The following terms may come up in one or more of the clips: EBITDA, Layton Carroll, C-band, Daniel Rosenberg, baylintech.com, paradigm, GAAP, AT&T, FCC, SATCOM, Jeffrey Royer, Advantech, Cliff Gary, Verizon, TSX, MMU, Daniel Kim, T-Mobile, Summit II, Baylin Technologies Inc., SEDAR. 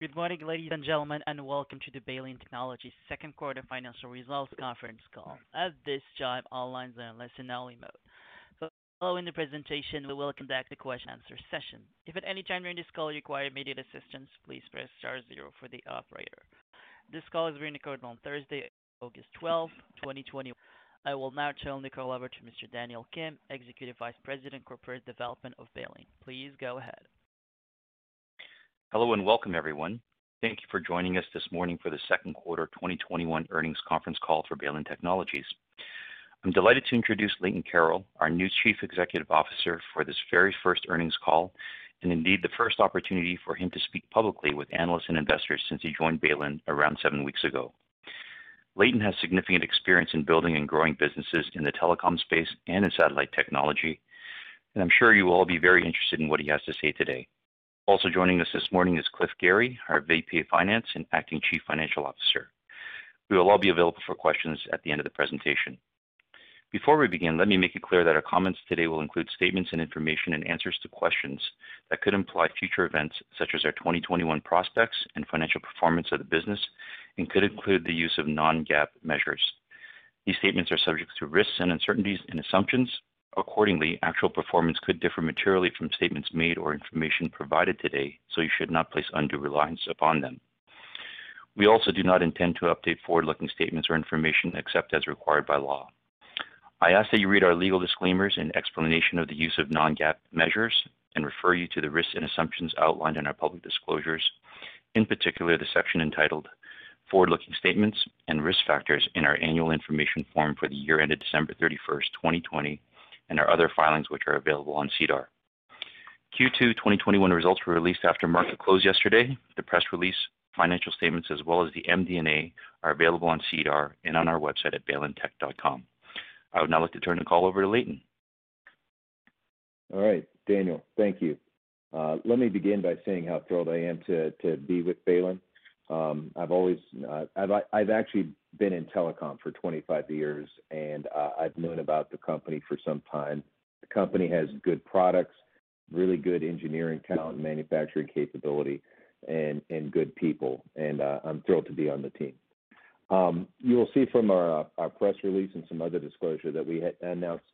Good morning, ladies and gentlemen, and welcome to the Baylin Technologies second quarter financial results conference call. At this time, all lines are in listen-only mode. So, following the presentation, we will conduct a question-answer session. If at any time during this call you require immediate assistance, please press *0 for the operator. This call is being recorded on Thursday, August 12, 2021. I will now turn the call over to Mr. Daniel Kim, Executive Vice President, Corporate Development of Baylin. Please go ahead. Hello and welcome, everyone. Thank you for joining us this morning for the second quarter 2021 earnings conference call for Baylin Technologies. I'm delighted to introduce Layton Carroll, our new Chief Executive Officer, for this very first earnings call, and indeed the first opportunity for him to speak publicly with analysts and investors since he joined Baylin around 7 weeks ago. Layton has significant experience in building and growing businesses in the telecom space and in satellite technology, and I'm sure you will all be very interested in what he has to say today. Also joining us this morning is Cliff Gary, our VP of Finance and Acting Chief Financial Officer. We will all be available for questions at the end of the presentation. Before we begin, let me make it clear that our comments today will include statements and information and answers to questions that could imply future events such as our 2021 prospects and financial performance of the business, and could include the use of non-GAAP measures. These statements are subject to risks and uncertainties and assumptions. Accordingly, actual performance could differ materially from statements made or information provided today, so you should not place undue reliance upon them. We also do not intend to update forward-looking statements or information except as required by law. I ask that you read our legal disclaimers and explanation of the use of non-GAAP measures, and refer you to the risks and assumptions outlined in our public disclosures, in particular the section entitled Forward-Looking Statements and Risk Factors in our Annual Information Form for the year ended December 31st, 2020, and our other filings, which are available on SEDAR. Q2 2021 results were released after market close yesterday. The press release, financial statements, as well as the MD&A are available on SEDAR and on our website at baylintech.com. I would now like to turn the call over to Layton. All right, Daniel, thank you. Let me begin by saying how thrilled I am to be with Baylin. I've actually been in telecom for 25 years, and I've known about the company for some time. The company has good products, really good engineering talent, manufacturing capability, and good people. And I'm thrilled to be on the team. You will see from our press release and some other disclosure that we had announced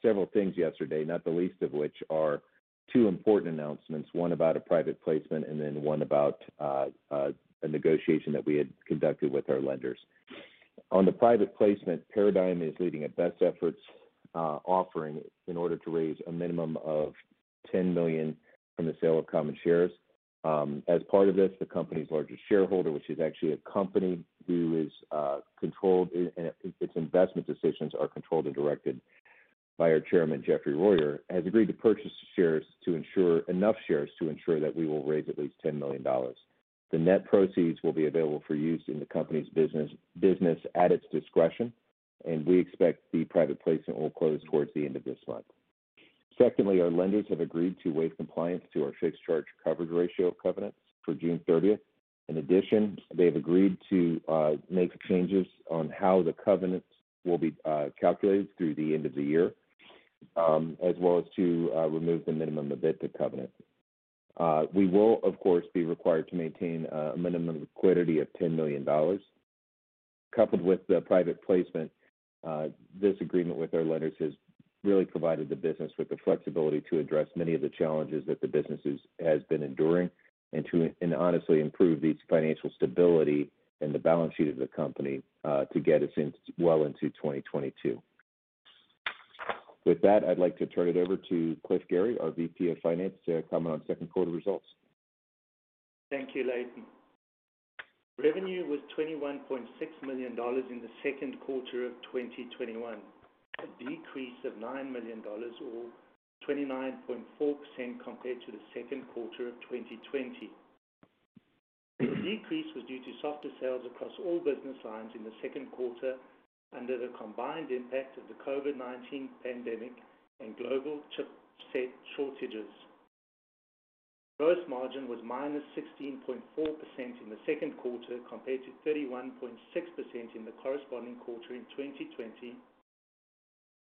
several things yesterday, not the least of which are two important announcements, one about a private placement and then one about a negotiation that we had conducted with our lenders. On the private placement, Paradigm is leading a best efforts offering in order to raise a minimum of $10 million from the sale of common shares. As part of this, the company's largest shareholder, which is actually a company who is controlled, and its investment decisions are controlled and directed by our chairman, Jeffrey Royer, has agreed to purchase shares to ensure enough shares to ensure that we will raise at least $10 million. The net proceeds will be available for use in the company's business at its discretion, and we expect the private placement will close towards the end of this month. Secondly, our lenders have agreed to waive compliance to our fixed charge coverage ratio covenants for June 30th. In addition, they've agreed to make changes on how the covenants will be calculated through the end of the year, as well as to remove the minimum EBITDA covenant. We will, of course, be required to maintain a minimum liquidity of $10 million. Coupled with the private placement, this agreement with our lenders has really provided the business with the flexibility to address many of the challenges that the business has been enduring, and to honestly improve the financial stability and the balance sheet of the company to get us well into 2022. With that, I'd like to turn it over to Cliff Gary, our VP of Finance, to comment on second quarter results. Thank you, Layton. Revenue was $21.6 million in the second quarter of 2021, a decrease of $9 million or 29.4% compared to the second quarter of 2020. decrease was due to softer sales across all business lines in the second quarter under the combined impact of the COVID-19 pandemic and global chipset shortages. Gross margin was minus 16.4% in the second quarter compared to 31.6% in the corresponding quarter in 2020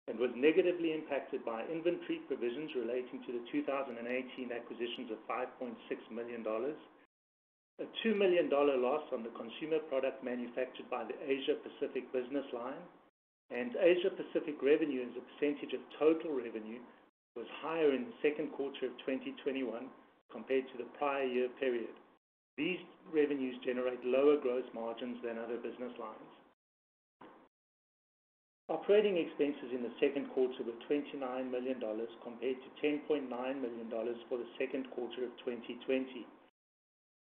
and was negatively impacted by inventory provisions relating to the 2018 acquisitions of $5.6 million, a $2 million loss on the consumer product manufactured by the Asia Pacific business line, and Asia Pacific revenue as a percentage of total revenue was higher in the second quarter of 2021 compared to the prior year period. These revenues generate lower gross margins than other business lines. Operating expenses in the second quarter were $29 million compared to $10.9 million for the second quarter of 2020.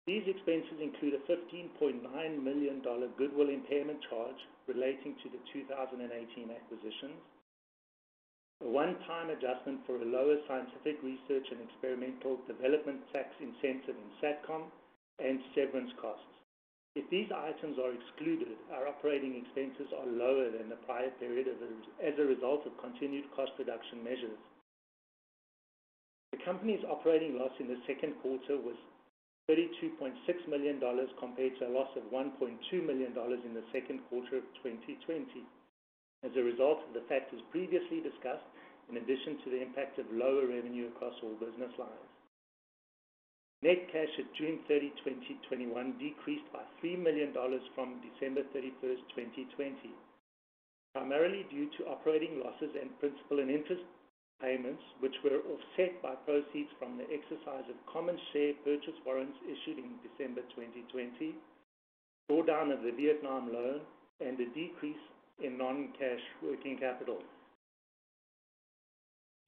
These expenses include a $15.9 million goodwill impairment charge relating to the 2018 acquisitions, a one-time adjustment for a lower scientific research and experimental development tax incentive in SATCOM, and severance costs. If these items are excluded, our operating expenses are lower than the prior period as a result of continued cost reduction measures. The company's operating loss in the second quarter was $32.6 million compared to a loss of $1.2 million in the second quarter of 2020. As a result of the factors previously discussed, in addition to the impact of lower revenue across all business lines. Net cash at June 30, 2021 decreased by $3 million from December 31, 2020, primarily due to operating losses and principal and interest payments, which were offset by proceeds from the exercise of common share purchase warrants issued in December 2020, drawdown of the Vietnam loan, and a decrease in non-cash working capital.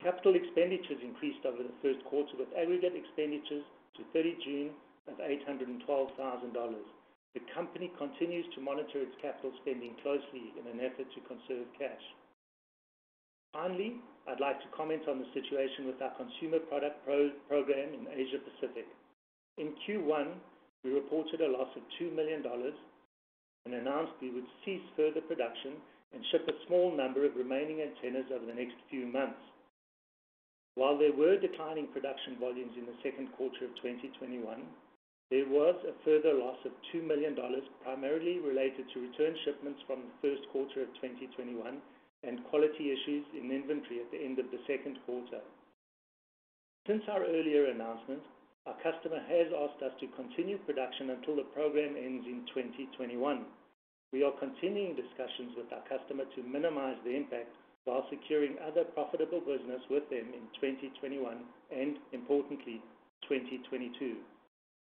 Capital expenditures increased over the first quarter with aggregate expenditures to 30 June of $812,000. The company continues to monitor its capital spending closely in an effort to conserve cash. Finally, I'd like to comment on the situation with our consumer product program in Asia Pacific. In Q1, we reported a loss of $2 million and announced we would cease further production and ship a small number of remaining antennas over the next few months. While there were declining production volumes in the second quarter of 2021, there was a further loss of $2 million primarily related to return shipments from the first quarter of 2021 and quality issues in inventory at the end of the second quarter. Since our earlier announcement, our customer has asked us to continue production until the program ends in 2021. We are continuing discussions with our customer to minimize the impact while securing other profitable business with them in 2021 and, importantly, 2022.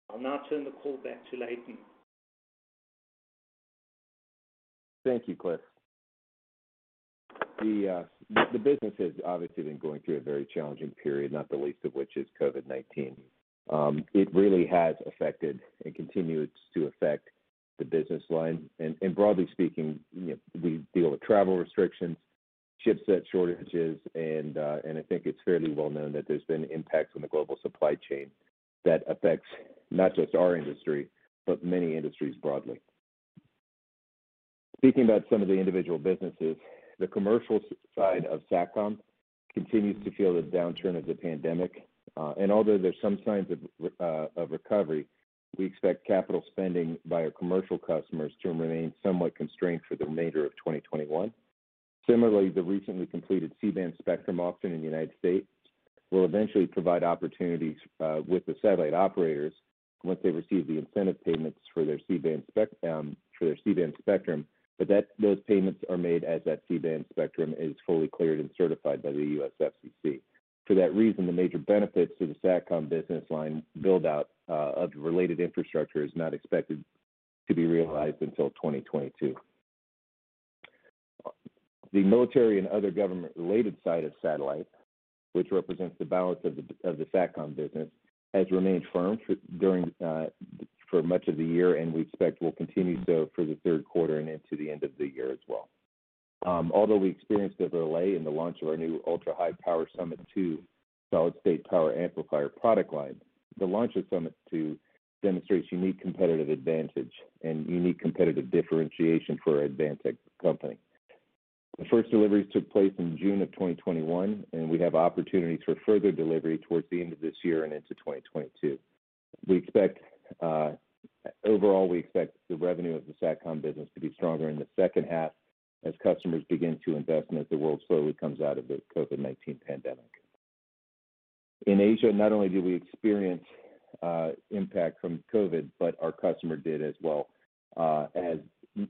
I'll now turn the call back to Layton. Thank you, Cliff. The business has obviously been going through a very challenging period, not the least of which is COVID-19. It really has affected and continues to affect the business line. And broadly speaking, we deal with travel restrictions, chipset shortages, and I think it's fairly well known that there's been impacts on the global supply chain that affects not just our industry, but many industries broadly. Speaking about some of the individual businesses, the commercial side of SATCOM continues to feel the downturn of the pandemic. And although there's some signs of recovery, we expect capital spending by our commercial customers to remain somewhat constrained for the remainder of 2021. Similarly, the recently completed C-band spectrum auction in the United States will eventually provide opportunities with the satellite operators once they receive the incentive payments for their C-band spectrum, but those payments are made as that C-band spectrum is fully cleared and certified by the U.S. FCC. For that reason, the major benefits to the SATCOM business line build-out of related infrastructure is not expected to be realized until 2022. The military and other government-related side of satellite, which represents the balance of the SATCOM business, has remained firm for much of the year, and we expect will continue so for the third quarter and into the end of the year as well. Although we experienced a delay in the launch of our new ultra-high-power Summit II solid-state power amplifier product line, the launch of Summit II demonstrates unique competitive advantage and unique competitive differentiation for our Advantech company. The first deliveries took place in June of 2021, and we have opportunities for further delivery towards the end of this year and into 2022. We expect, overall, we expect the revenue of the SATCOM business to be stronger in the second half as customers begin to invest and as the world slowly comes out of the COVID-19 pandemic. In Asia, not only did we experience impact from COVID, but our customer did as well, as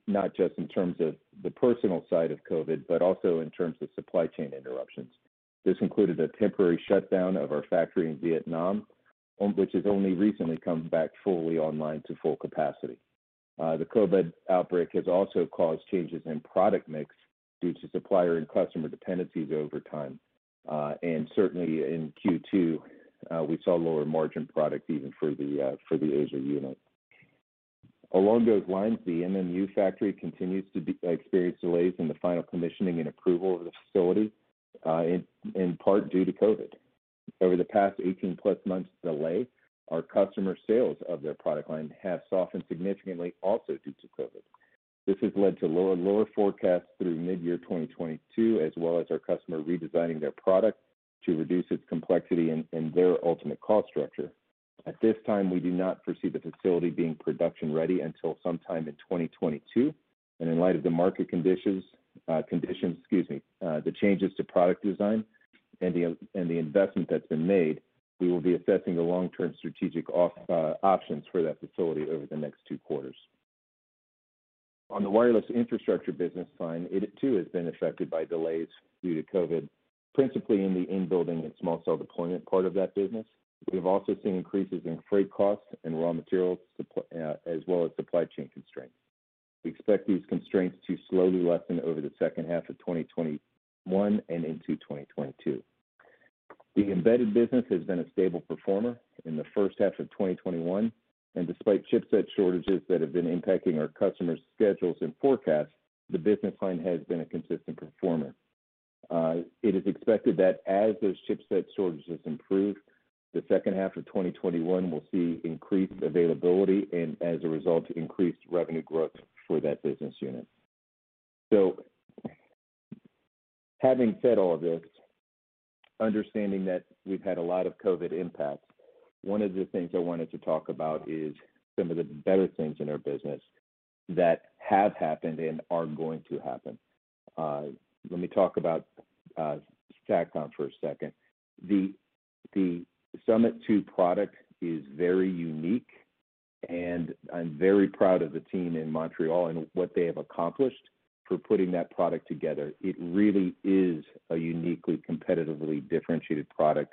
not just in terms of the personal side of COVID, but also in terms of supply chain interruptions. This included a temporary shutdown of our factory in Vietnam, which has only recently come back fully online to full capacity. The COVID outbreak has also caused changes in product mix due to supplier and customer dependencies over time. And certainly in Q2, we saw lower margin product even for the Asia unit. Along those lines, the MMU factory continues to experience delays in the final commissioning and approval of the facility, in part due to COVID. Over the past 18 plus months delay, our customer sales of their product line have softened significantly also due to COVID. This has led to lower forecasts through mid-year 2022, as well as our customer redesigning their product to reduce its complexity and their ultimate cost structure. At this time, we do not foresee the facility being production ready until sometime in 2022. And in light of the market conditions, the changes to product design and the investment that's been made, we will be assessing the long-term strategic options for that facility over the next 2 quarters. On the wireless infrastructure business line, it too has been affected by delays due to COVID, principally in the in-building and small cell deployment part of that business. We've also seen increases in freight costs and raw materials, as well as supply chain constraints. We expect these constraints to slowly lessen over the second half of 2021 and into 2022. The embedded business has been a stable performer in the first half of 2021, and despite chipset shortages that have been impacting our customers' schedules and forecasts, the business line has been a consistent performer. It is expected that as those chipset shortages improve, the second half of 2021 will see increased availability and, as a result, increased revenue growth for that business unit. So, having said all of this, understanding that we've had a lot of COVID impacts, one of the things I wanted to talk about is some of the better things in our business that have happened and are going to happen. Let me talk about SATCOM for a second. The Summit II product is very unique, and I'm very proud of the team in Montreal and what they have accomplished for putting that product together. It really is a uniquely competitively differentiated product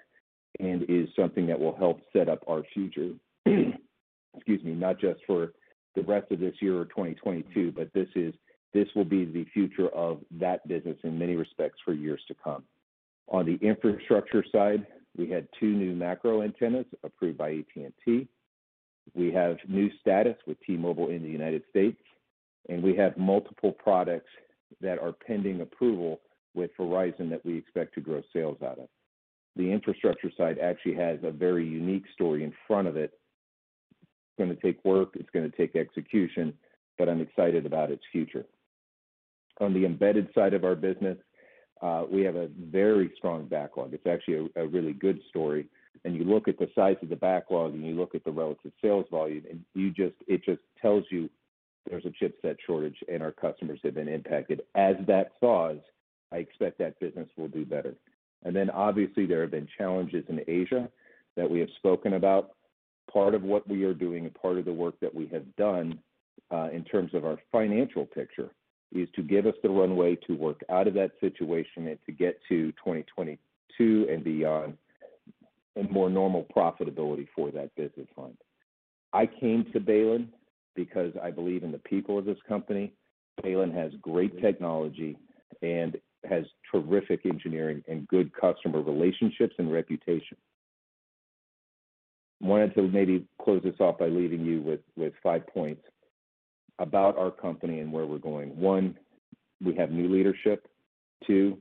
and is something that will help set up our future, excuse me, not just for the rest of this year or 2022, but this will be the future of that business in many respects for years to come. On the infrastructure side, we had 2 new macro antennas approved by AT&T. We have new status with T-Mobile in the United States, and we have multiple products that are pending approval with Verizon that we expect to grow sales out of. The infrastructure side actually has a very unique story in front of it. It's going to take work, it's going to take execution, but I'm excited about its future. On the embedded side of our business, we have a very strong backlog. It's actually a really good story. And you look at the size of the backlog and you look at the relative sales volume, and it just tells you there's a chipset shortage and our customers have been impacted. As that thaws, I expect that business will do better. And then obviously there have been challenges in Asia that we have spoken about. Part of what we are doing and part of the work that we have done in terms of our financial picture is to give us the runway to work out of that situation and to get to 2022 and beyond and more normal profitability for that business line. I came to Baylin because I believe in the people of this company. Baylin has great technology and has terrific engineering and good customer relationships and reputation. I wanted to maybe close this off by leaving you with 5 points about our company and where we're going. 1, we have new leadership. 2,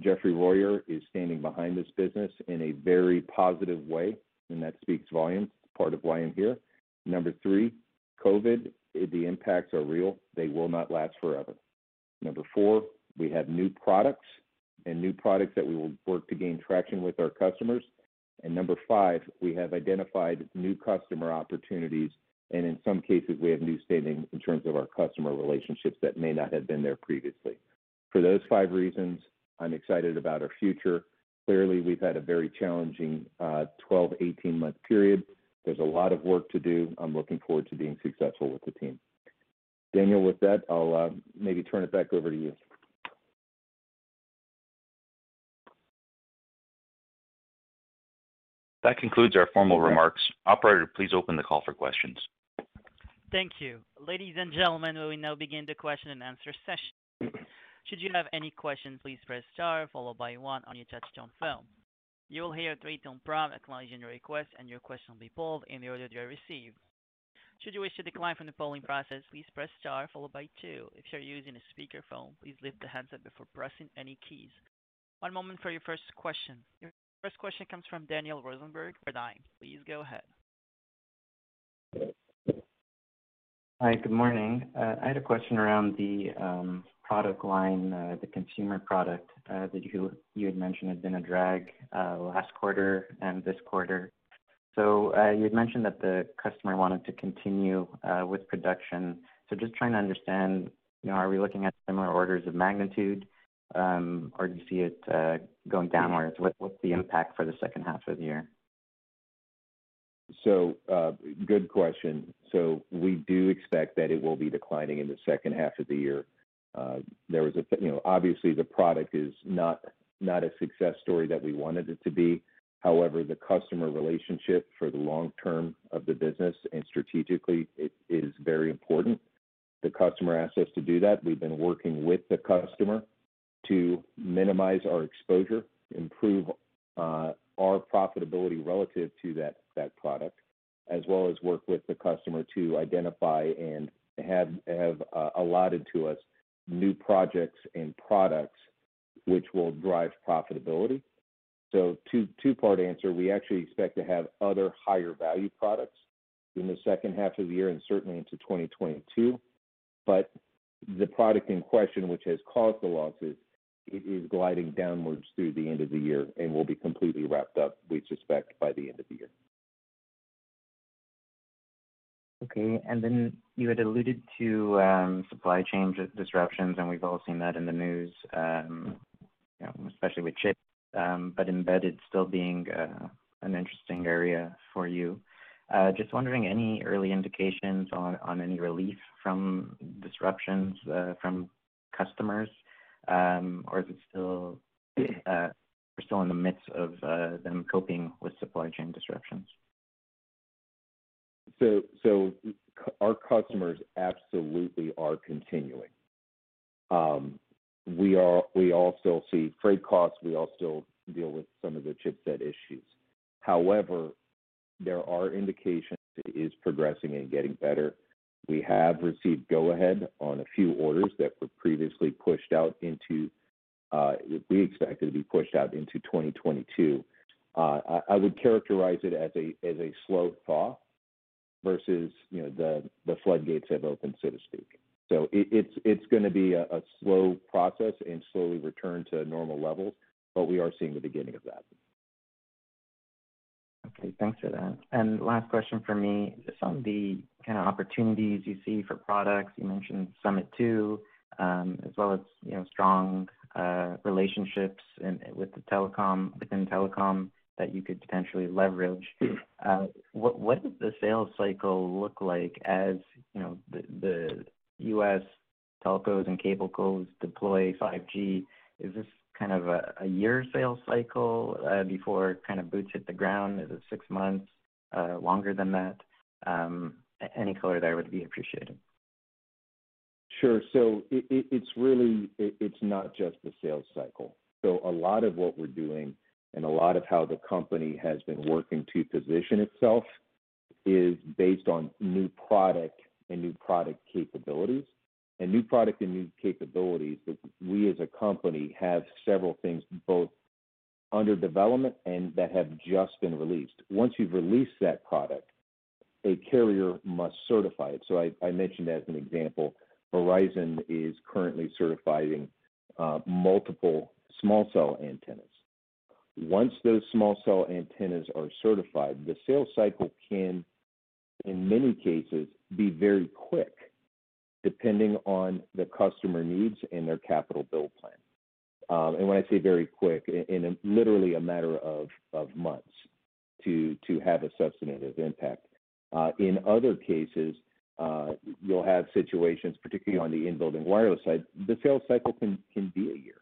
Jeffrey Royer is standing behind this business in a very positive way, and that speaks volumes, part of why I'm here. Number three, COVID, the impacts are real. They will not last forever. Number four, we have new products and new products that we will work to gain traction with our customers. And number five, we have identified new customer opportunities, and in some cases, we have new standing in terms of our customer relationships that may not have been there previously. For those five reasons, I'm excited about our future. Clearly, we've had a very challenging 12, 18-month period. There's a lot of work to do. I'm looking forward to being successful with the team. Daniel, with that, I'll maybe turn it back over to you. That concludes our formal remarks. Operator, please open the call for questions. Thank you. Ladies and gentlemen, we will now begin the question and answer session. Should you have any questions, please press star followed by one on your touchtone phone. You will hear a three-tone prompt acknowledging your request, and your question will be polled in the order they are received. Should you wish to decline from the polling process, please press star followed by two. If you're using a speakerphone, please lift the handset before pressing any keys. One moment for your first question. First question comes from Daniel Rosenberg, Paradigm. Please go ahead. Hi, good morning. I had a question around the product line, the consumer product that you had mentioned had been a drag last quarter and this quarter. So you had mentioned that the customer wanted to continue with production. So just trying to understand, you know, are we looking at similar orders of magnitude? Or do you see it going downwards? What's the impact for the second half of the year? So good question. So we do expect that it will be declining in the second half of the year. There was a, you know, obviously the product is not a success story that we wanted it to be. However, the customer relationship for the long term of the business and strategically it is very important. The customer asked us to do that. We've been working with the customer to minimize our exposure, improve our profitability relative to that product, as well as work with the customer to identify and have allotted to us new projects and products which will drive profitability. So two-part answer, we actually expect to have other higher value products in the second half of the year and certainly into 2022, but the product in question, which has caused the losses, it is gliding downwards through the end of the year and will be completely wrapped up, we suspect, by the end of the year. Okay, and then you had alluded to supply chain disruptions, and we've all seen that in the news, you know, especially with chips, but embedded still being an interesting area for you. Just wondering, any early indications on any relief from disruptions from customers? Or is it still, we're still in the midst of them coping with supply chain disruptions? So our customers absolutely are continuing. We all still see freight costs. We all still deal with some of the chipset issues. However, there are indications it is progressing and getting better. We have received go-ahead on a few orders that were previously pushed out into, we expected to be pushed out into 2022. I would characterize it as a slow thaw versus, you know, the floodgates have opened, so to speak. So it's going to be a slow process and slowly return to normal levels, but we are seeing the beginning of that. Okay, thanks for that. And last question for me, just on the kind of opportunities you see for products. You mentioned Summit II, as well as, you know, strong relationships within telecom that you could potentially leverage. What does the sales cycle look like as, you know, the U.S. telcos and cablecos deploy 5G? Is this kind of a year sales cycle before kind of boots hit the ground? Is it 6 months, longer than that? Any color there would be appreciated. Sure. So it's not just the sales cycle. So a lot of what we're doing and a lot of how the company has been working to position itself is based on new product and new product capabilities. And new product and new capabilities that we as a company have several things both under development and that have just been released. Once you've released that product, a carrier must certify it. So I mentioned as an example, Verizon is currently certifying multiple small cell antennas. Once those small cell antennas are certified, the sales cycle can, in many cases, be very quick, depending on the customer needs and their capital build plan. And when I say very quick, in literally a matter of months to have a substantive impact. In other cases, you'll have situations, particularly on the in-building wireless side, the sales cycle can be a year.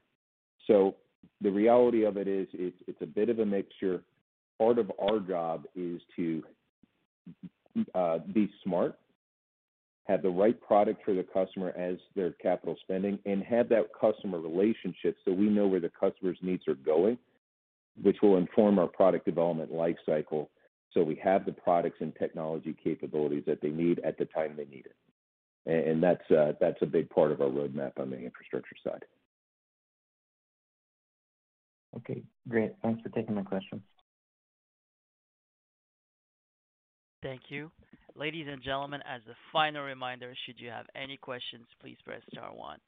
So the reality of it is it's a bit of a mixture. Part of our job is to be smart, have the right product for the customer as their capital spending, and have that customer relationship so we know where the customer's needs are going, which will inform our product development life cycle so we have the products and technology capabilities that they need at the time they need it. And that's a big part of our roadmap on the infrastructure side. Okay, great. Thanks for taking my questions. Thank you. Ladies and gentlemen, as a final reminder, should you have any questions, please press star one.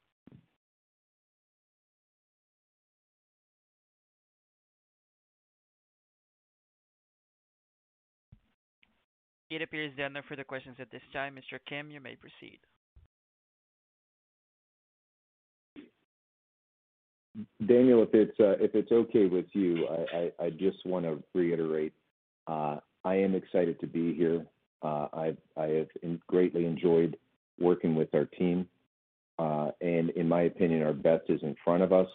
It appears there are no further questions at this time. Mr. Kim, you may proceed. Daniel, if it's okay with you, I just want to reiterate, I am excited to be here. I have greatly enjoyed working with our team, and in my opinion, our best is in front of us.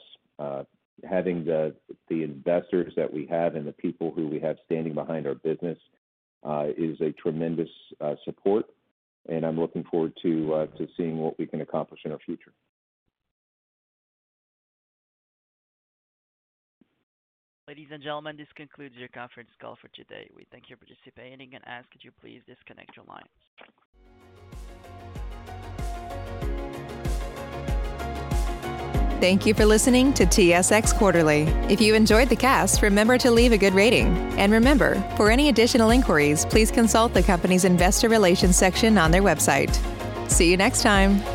Having the investors that we have and the people who we have standing behind our business is a tremendous support, and I'm looking forward to seeing what we can accomplish in our future. Ladies and gentlemen, this concludes your conference call for today. We thank you for participating and ask that you please disconnect your lines. Thank you for listening to TSX Quarterly. If you enjoyed the cast, remember to leave a good rating. And remember, for any additional inquiries, please consult the company's investor relations section on their website. See you next time.